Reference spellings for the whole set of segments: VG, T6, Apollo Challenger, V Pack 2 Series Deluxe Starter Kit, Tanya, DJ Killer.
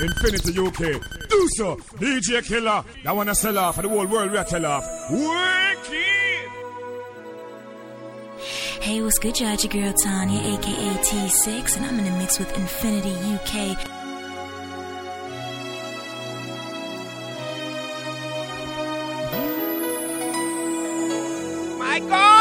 Infinity UK. Do so. DJ Killer. That one I sell off. For the whole world we are tell off. Wicked. Hey, what's good, y'all? Your girl Tanya, aka T6, and I'm in the mix with Infinity UK. My God.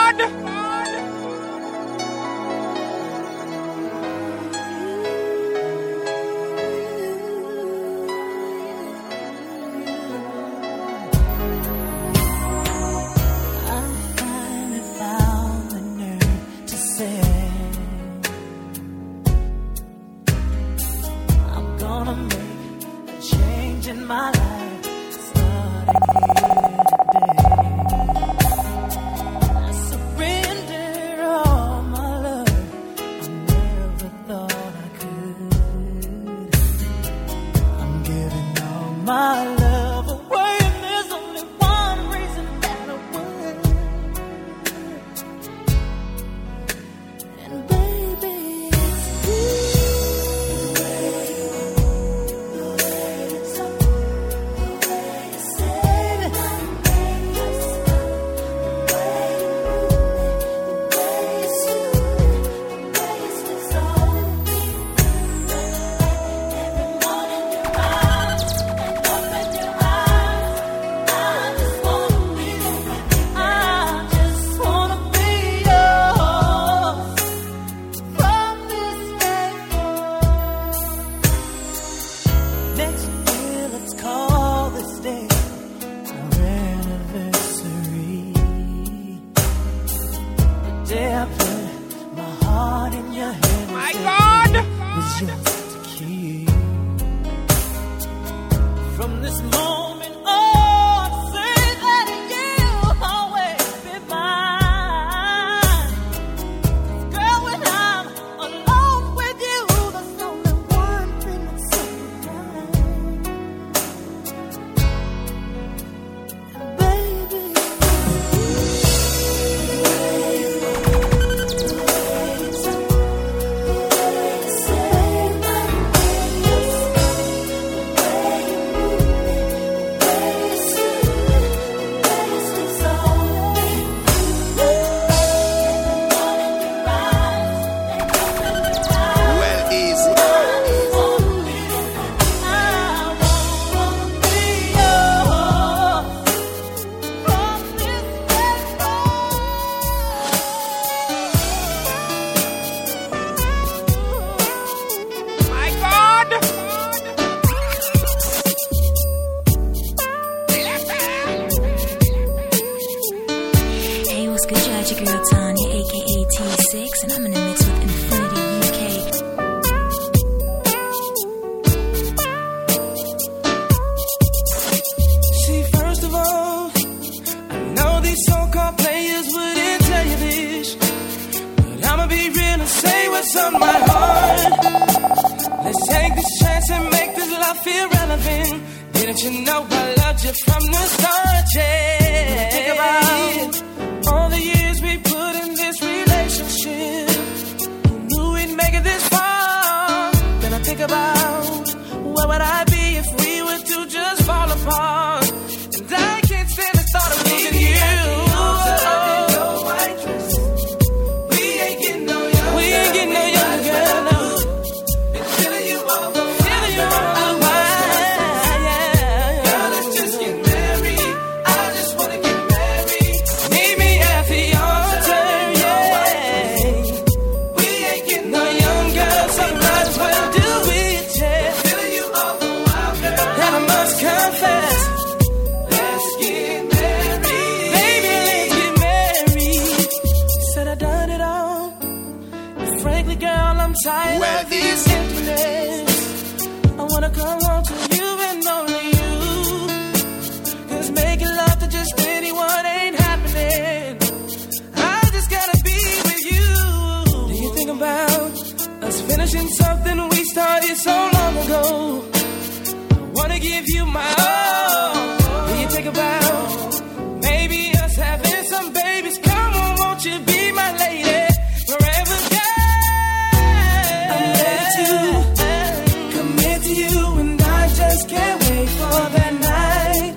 You and I. just can't wait for that night,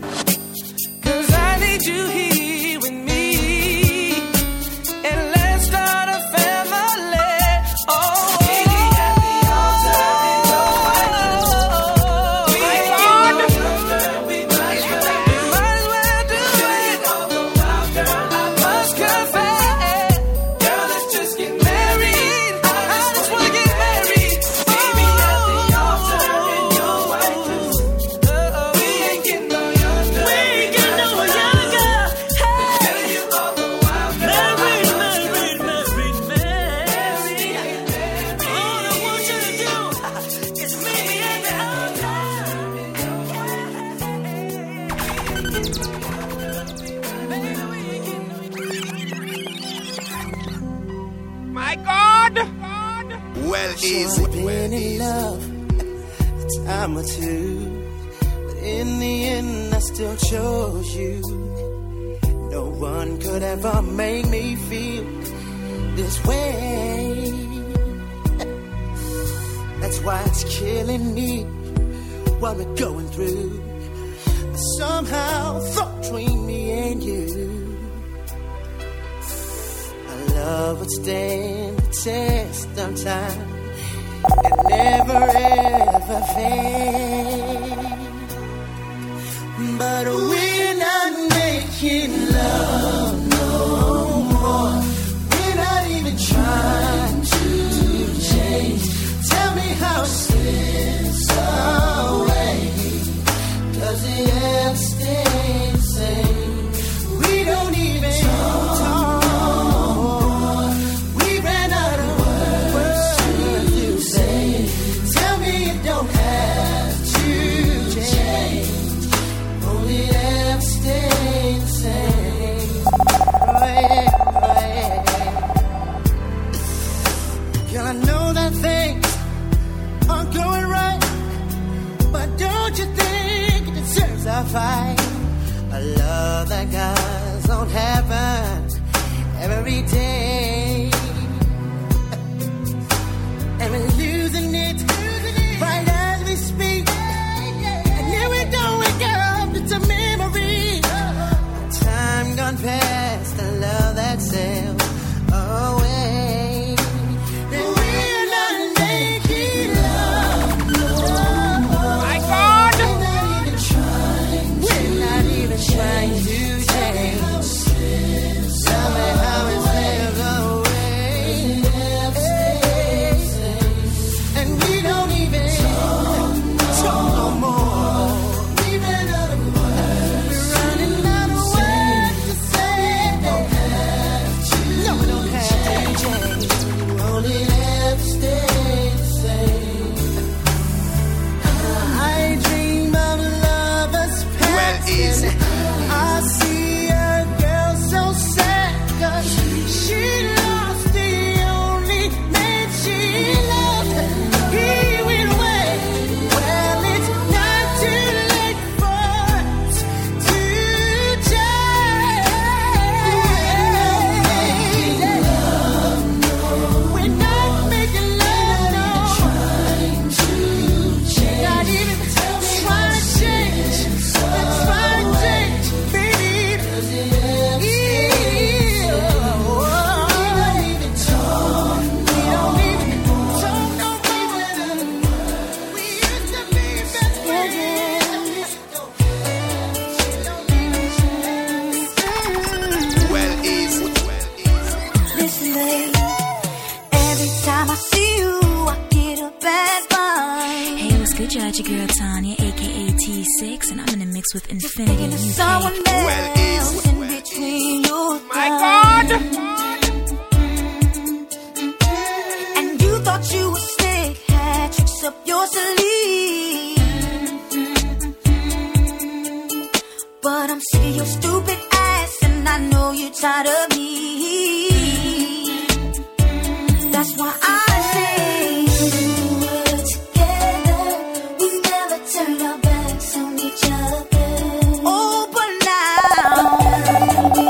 'cause I need you here with me, and let's start a family. Oh, baby, at the altar, we know I love you. We might as well do it. All the while, girl, I must confess, girl, let's just get married. I just wanna get married. Baby, at the altar, we know I love you. We ain't getting no younger. We ain't getting no younger. Hey, you all the while, girl, married, married, married, married. All I want you to do is meet me at the altar. My God! Well, easy. Been in love a time or two, but in the end I still chose you. No one could ever make me feel this way. That's why it's killing me what we're going through. I somehow thought between me and you, our love would stand the test of time and never ever fade. But we're not making love no more. We're not even trying to change. Tell me how since away, 'cause the end stays the same. We don't even talk. We ran out of words to say. Tell me it don't have to change. Only the end stays the same. Girl, I know that things aren't going right, but don't you think it deserves a fight? A love that guys don't happen every day, and we're losing it right as we speak. And here we don't wake up, it's a memory. Time gone past, the love that sailed away. Then we're not making love no more. My God! We're not even trying to change. Tell me how it sailed away. And we don't even talk no more. We ran out of words. We're running out of words to say. No, we don't have to change. Only left stays the same. I dream of lovers passing. I see a girl so sad 'cause she lost the only man she loved. He went away. Well, it's not too late for us to change. We're not making love no more. Not even trying to change. Let's find change, baby. We don't even talk. We don't even talk no more. We used to be best friends. Well, easy. Listen, babe. Every time I see you, I get a bad vibe. Hey, what's good, y'all? It's your girl Tanya, aka T6, and I'm in the mix with Infinity Thinking of Music. someone else in between your thighs. And you thought you were slick, had tricks up your sleeve. But I'm sick of your stupid ass, and I know you're tired of me. That's why I say we were together, we never turned our backs on each other. Oh, but now we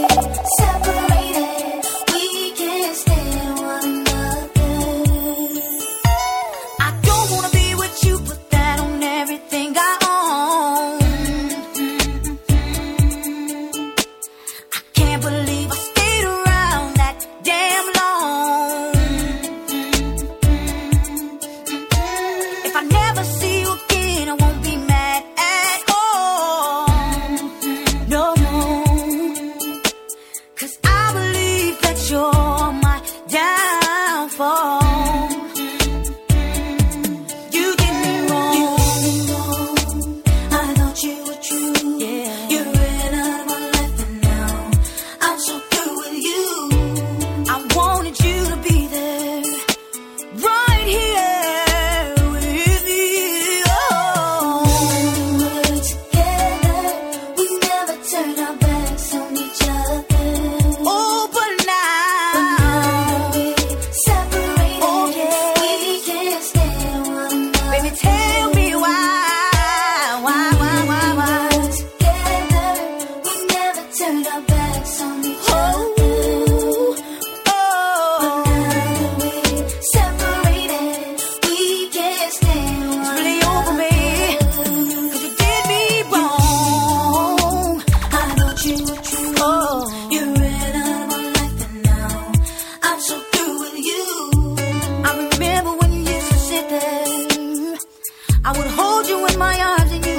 separated, we can't stand one another. I don't wanna be with you, but that on everything I own. care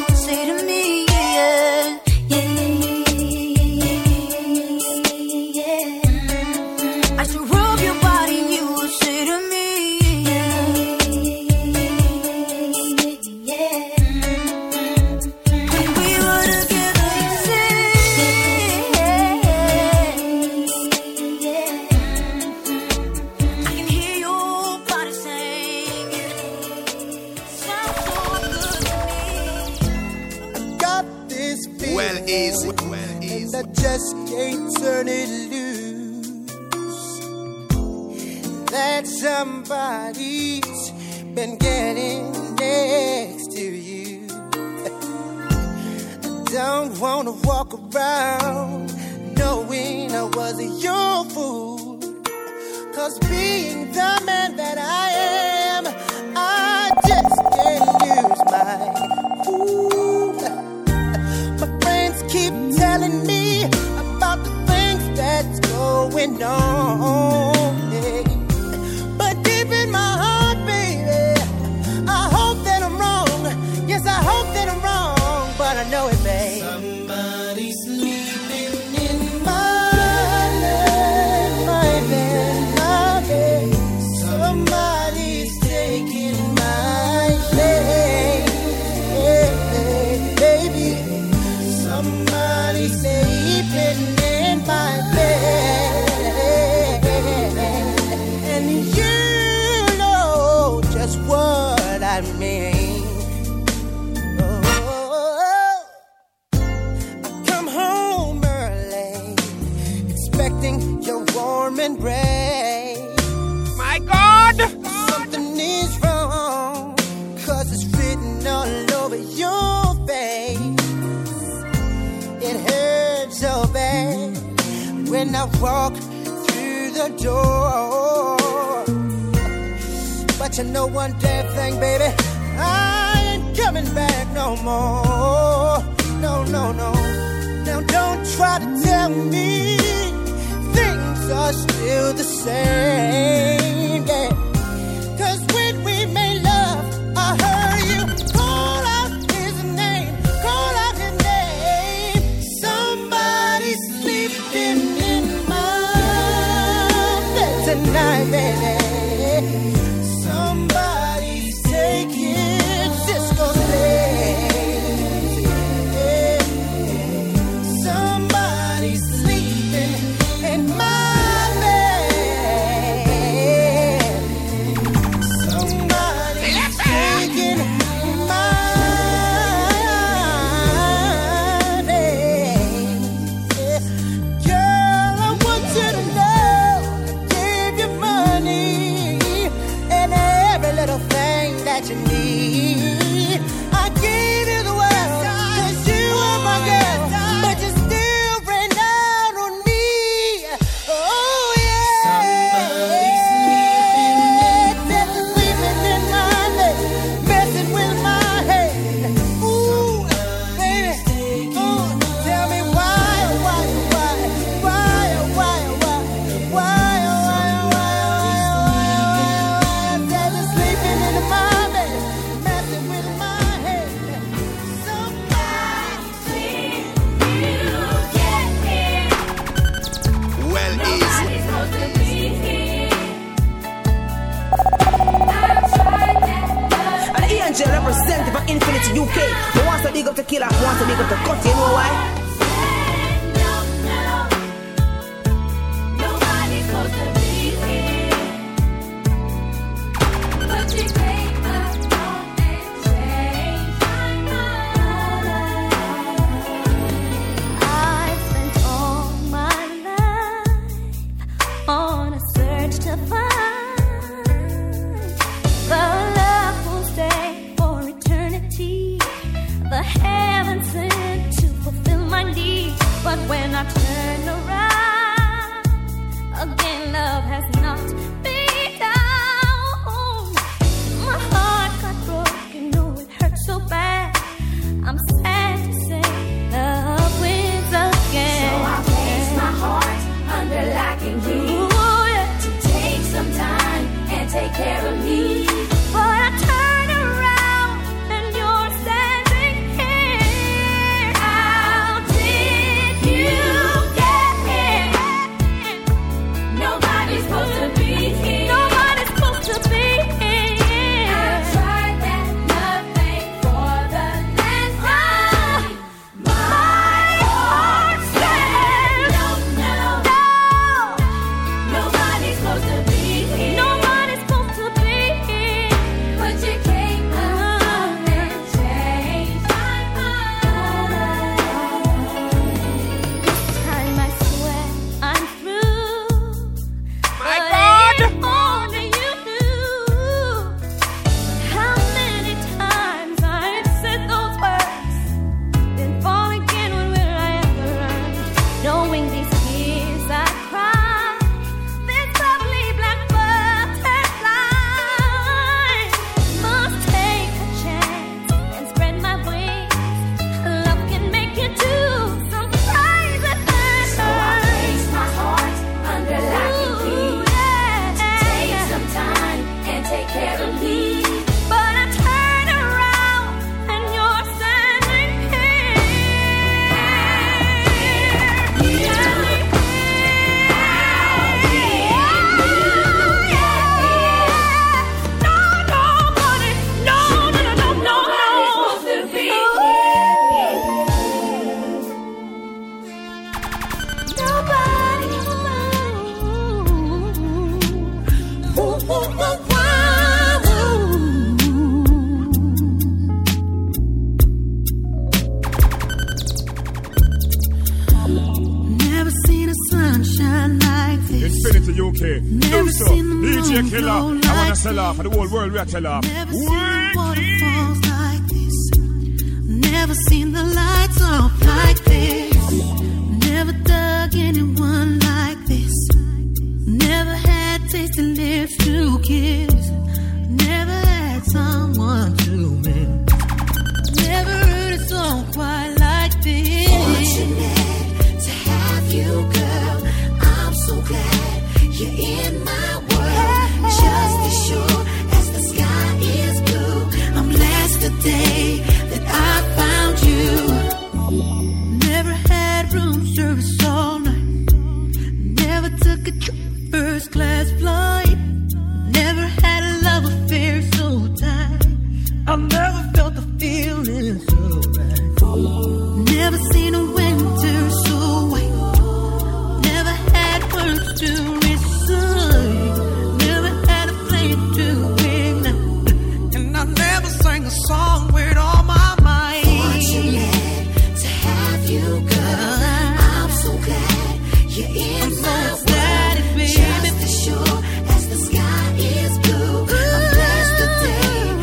of me, but I turn around and you're sad. Infinity UK. Never so. DJ Killer. I wanna sell off. For the whole world we are tell off. Never seen waterfalls like this. Never seen the lights off like this. Never dug anyone like this. Never had tasty lips to kiss. Never had someone to miss. Never heard a song quite like this. Fortunate to have you, girl. I'm so glad you're in my world. Just as sure as the sky is blue, I'm blessed the day that I found you. Never had room service all night. Never took a trip first class flight. Never had a love affair so tight. I never felt the feeling so right. Never seen a winter so white. Never had words to recite. Never had a flame to ignite. And I never sang a song with all my might. Fortunate to have you, girl. I'm so glad you're in I'm my so world. Baby. Just as sure as the sky is blue. I'm blessed today.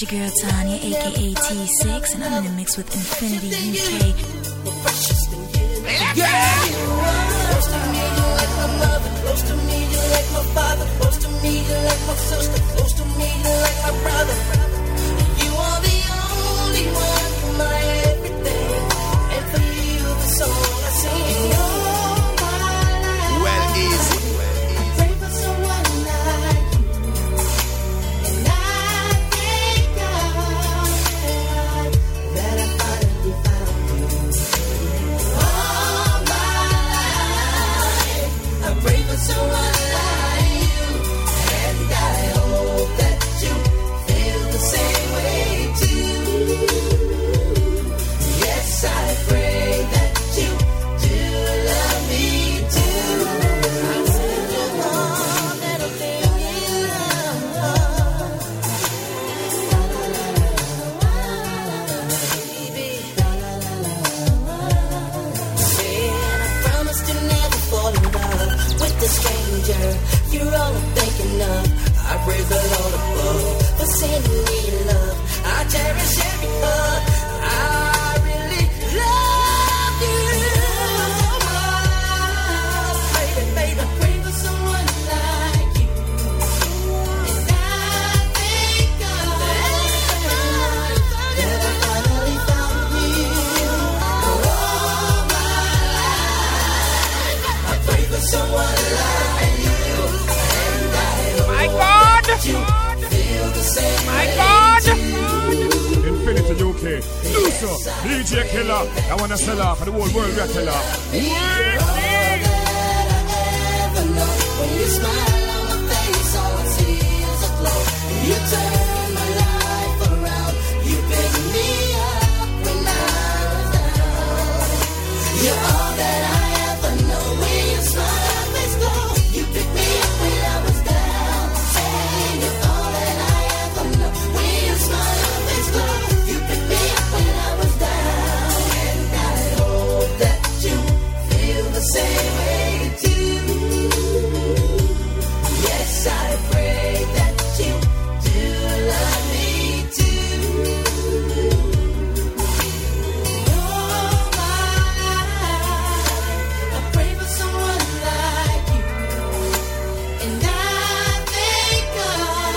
Your girl Tanya, aka T6, and I'm in the mix with Infinity UK. like my sister, close to me like my brother. You are the only one, you're my everything, and for you that's all I sing. You know my life. Well, easy. Pray for someone like you, and I thank God that I finally found you. All my life, I pray for someone like you. You're all I'm thinking of. I pray the Lord above for sending me love. I cherish every thought. I really love you. Oh, baby, baby, pray for someone like you. And I thank God that I finally found you. Oh, my life, I pray for someone like you. My God! Infinity UK, Luso, DJ Killer, I wanna sell off for the whole world, we are tell off. When you smile on my face, all I see is a glow. You turn my life around, you pick me up when I was down. You're all that I ever know, when you smile on my face, glow. You pick me up when I was down, and you're all that I same way too. Yes, I pray that you do love me too. All my life, I pray for someone like you, and I thank God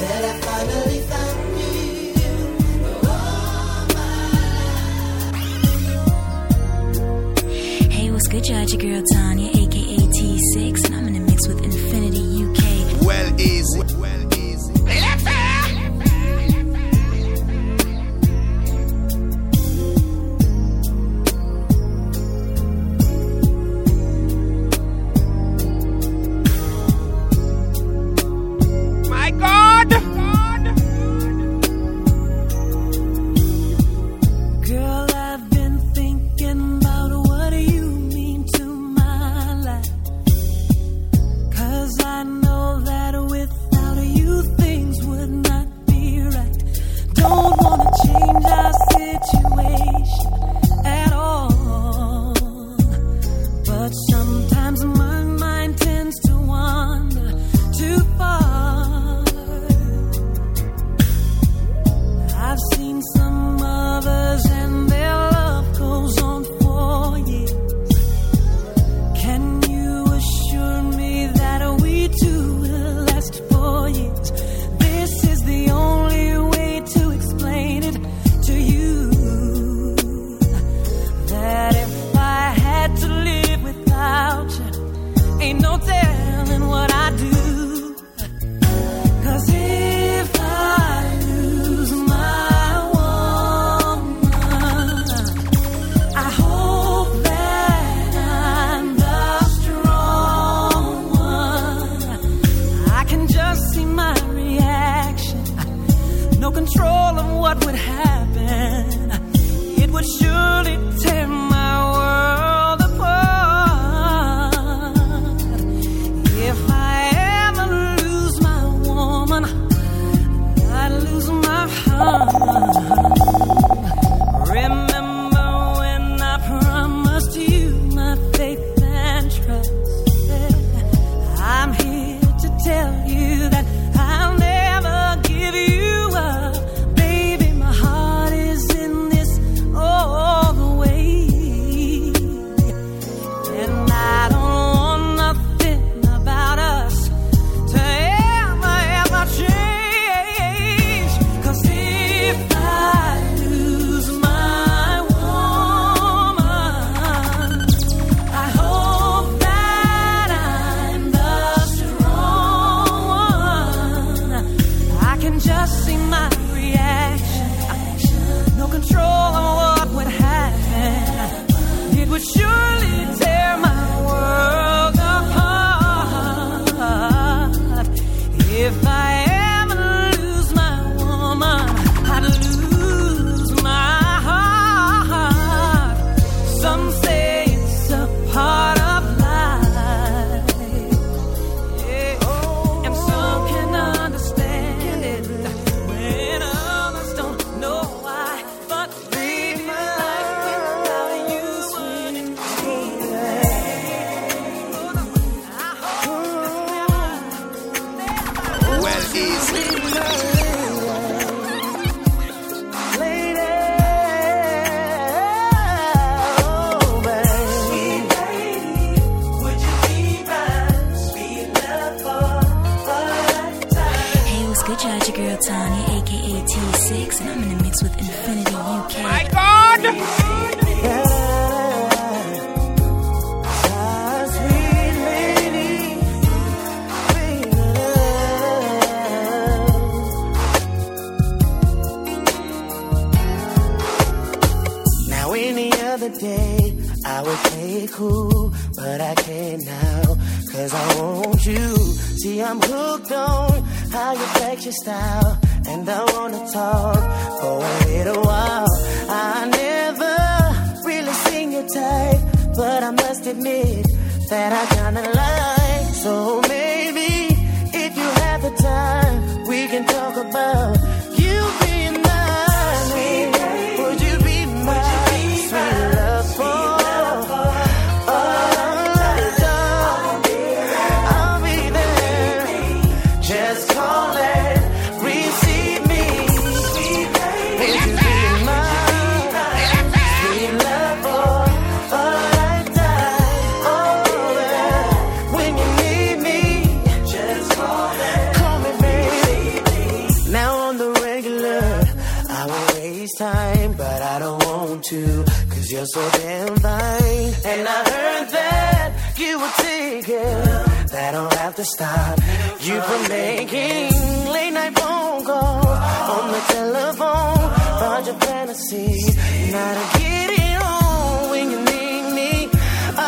that I finally found you. All my life. What's good, y'all? It's your girl Tanya, aka T6, and I'm in the mix with Infinity UK. Well, easy. Well, easy. can just see my reaction. No control on what would happen. It would surely tear my world apart. If I ever lose my woman, I'd lose my heart. Some say it's a part. Tanya, aka T6, and I'm in the mix with Infinity UK. My God! Now, any other day, I would play it cool, but I can't now, cause I want you. See, I'm hooked on how you flex your style, and I wanna talk for a little while. I never really seen your type, but I must admit that I kinda like. So maybe if you have the time, we can talk about you being mine. Sweet baby, would you be mine? Sweet love for. Cause you're so damn fine, and I heard that you were taken, that don't have to stop you from making late night phone calls on the telephone. Find your fantasies, now to get it on when you need me. I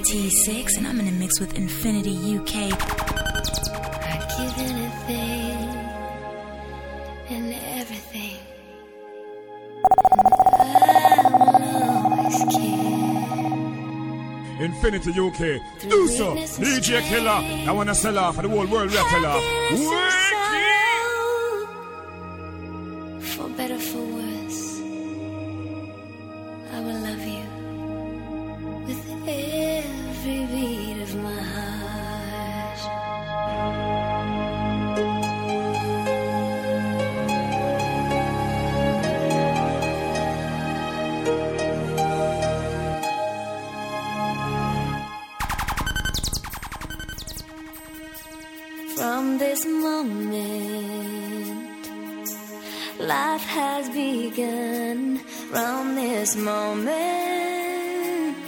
T6, and I'm in a mix with Infinity UK. I'd give anything and everything, and I will always care. Infinity UK, do so. DJ Killer, I wanna sell off, and the whole world will tell off. Work it! For better, for worse, I will love you with every beat of my heart. From this moment, life has begun. From this moment,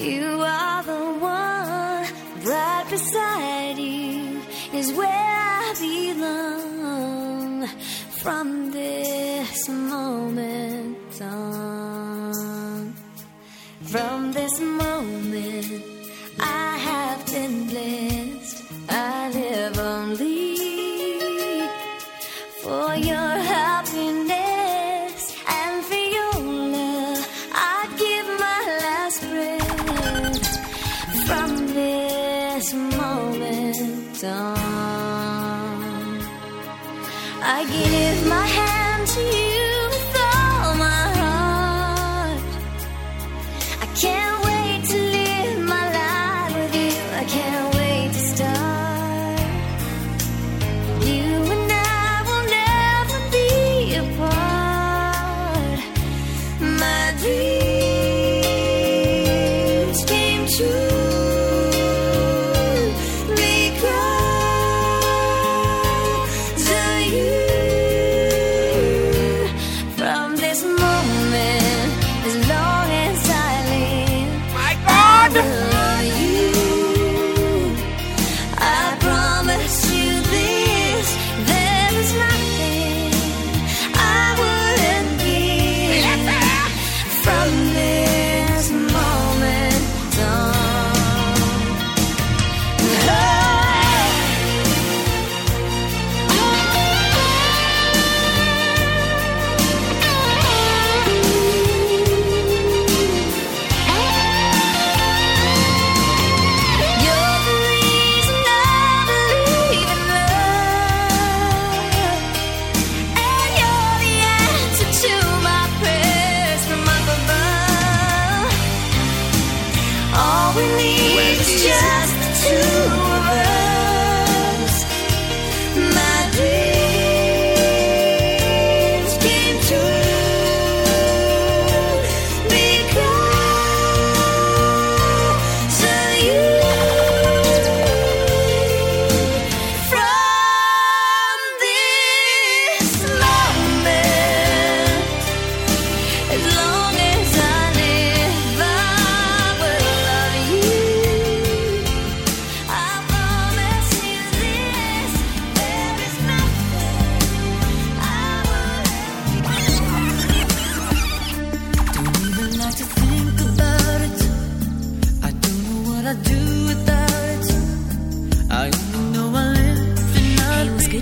You are the one. Right beside you is where I belong. From this moment on, from this moment I have been blessed. I live only for your happiness and for your love. I'd give my last breath. From this moment on, I give my hand to you with all my heart. I can't.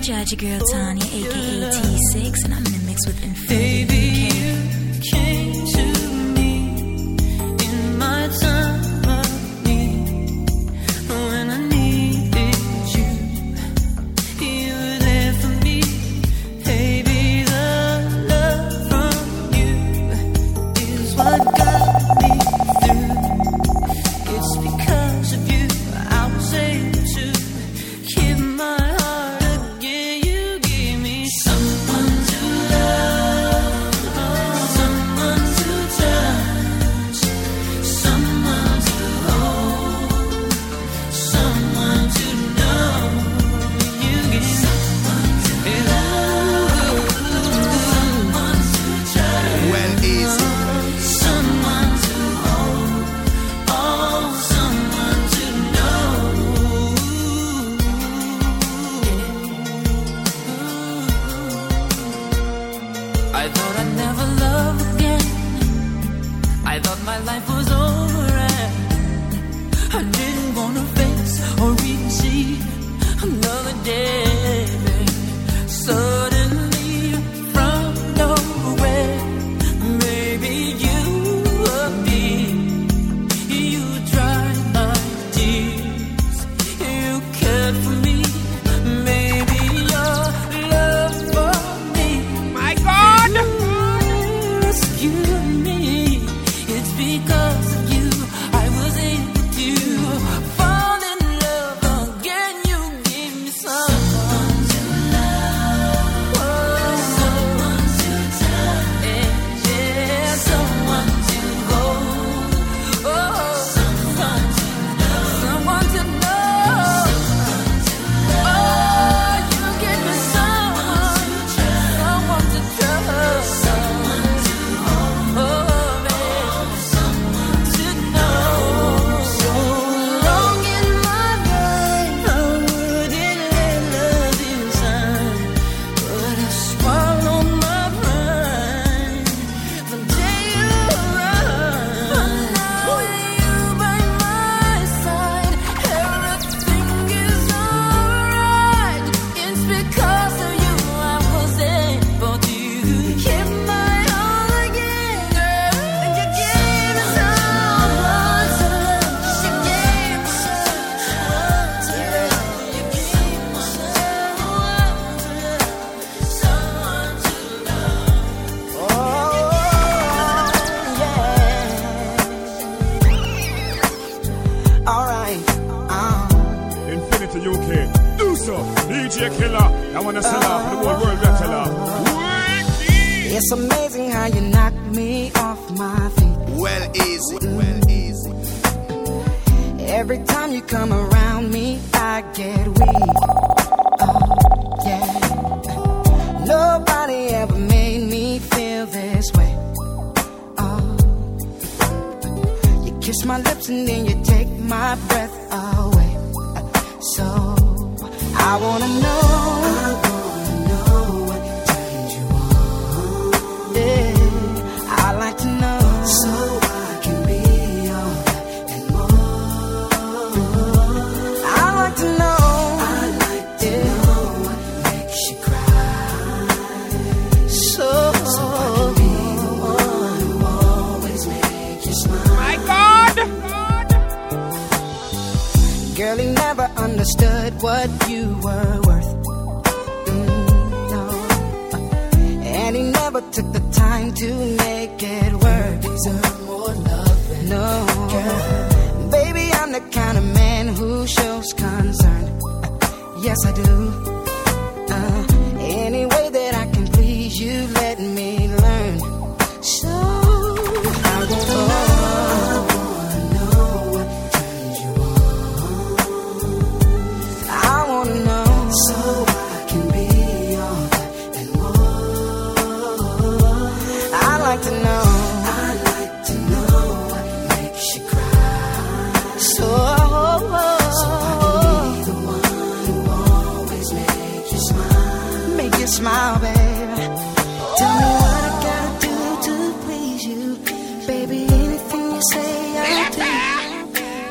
Judge your girl Tanya, aka T6, and I'm in the mix with Infinity. Baby, you came to me in my time of need. When I needed you, you were there for me. Baby, the love from you is what got me through. It's because of you I was able to give my heart. the UK. Do so, DJ Killer. I wanna sell off the whole world, Rattler. It's amazing how you knock me off my feet. Well, easy, well, easy. Every time you come around me, I get weak. Oh, yeah. Nobody ever made me feel this way. Oh, you kiss my lips and then you take my breath away. So I wanna know. What turns you on? Yeah, I like to know. So girl, he never understood what you were worth. No. And he never took the time to make it work. Some more love. No. Girl. Baby, I'm the kind of man who shows concern. Yes, I do. Any way that I can please you, let me learn. So I won't know. Smile, babe. Tell me what I gotta do to please you. Baby, anything you say, I'll do.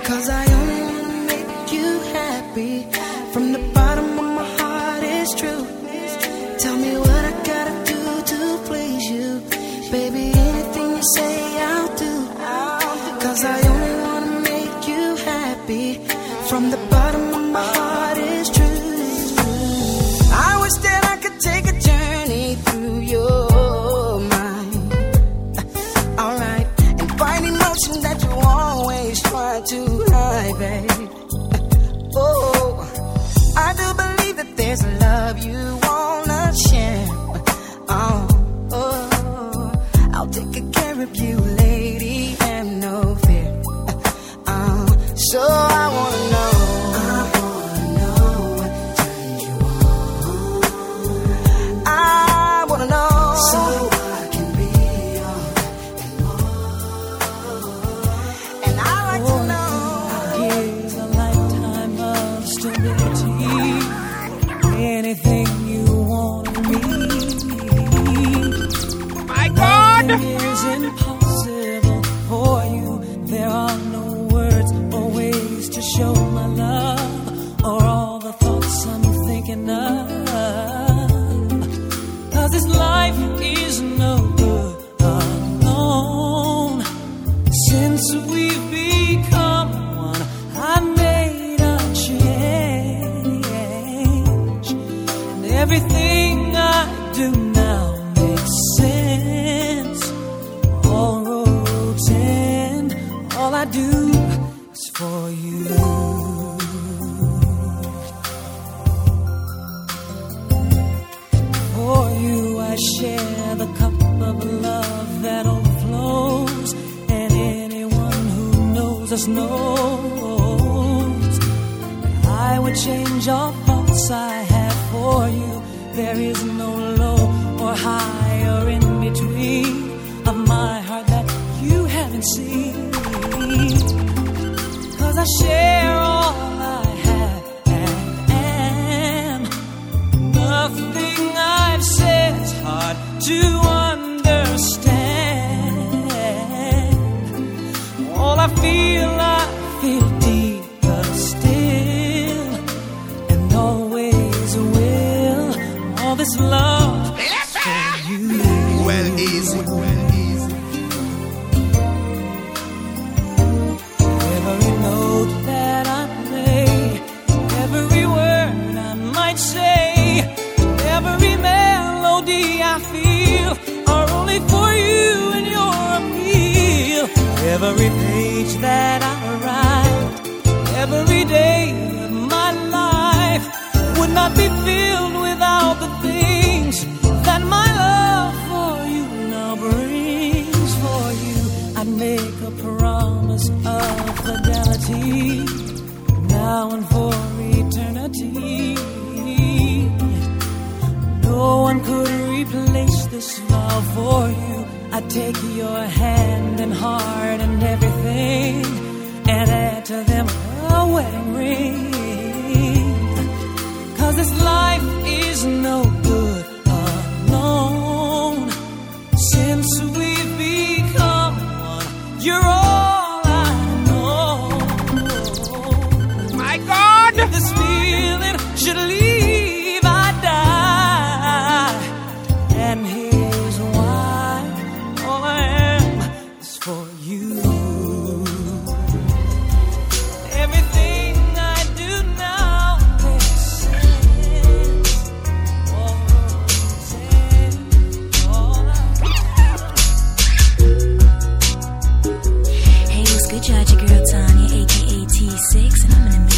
Cause I only wanna make you happy. From the bottom of my heart, it's true. Tell me what I gotta do to please you. Baby, anything you say, I'll do. Cause I only wanna make you happy. From the bottom of my heart, it's true. I wish that I could take a journey through your mind. Alright, and find emotions that you always try to hide, babe. Oh, I do believe that there's a love you wanna share. Oh, I'll take care of you, lady, and no fear. So I wanna know. Everything I do now makes sense. All roads end. All I do is for you. For you I share the cup of love that overflows. And anyone who knows us knows I would change all thoughts I have for you. There is no low or high or in between of my heart that you haven't seen. Cause I share all I have and am. Nothing I've said is hard to understand. All I feel deeper still, and always will. All this love for you. Well, easy, well, easy. Every note that I play, every word I might say, every melody I feel are only for you and your appeal. Every page that I write, every day of my life. could not be filled without the things that my love for you now brings. For you, I'd make a promise of fidelity, now and for eternity. No one could replace this love for you. I'd take your hand and heart and everything, and add to them a wedding ring. 'Cause this life is no good alone. Since we've become one, you're all I know. My God! If this feeling should leave, I die. And here's why all I am is for you. Judge your girl Tanya, aka T6, and I'm in the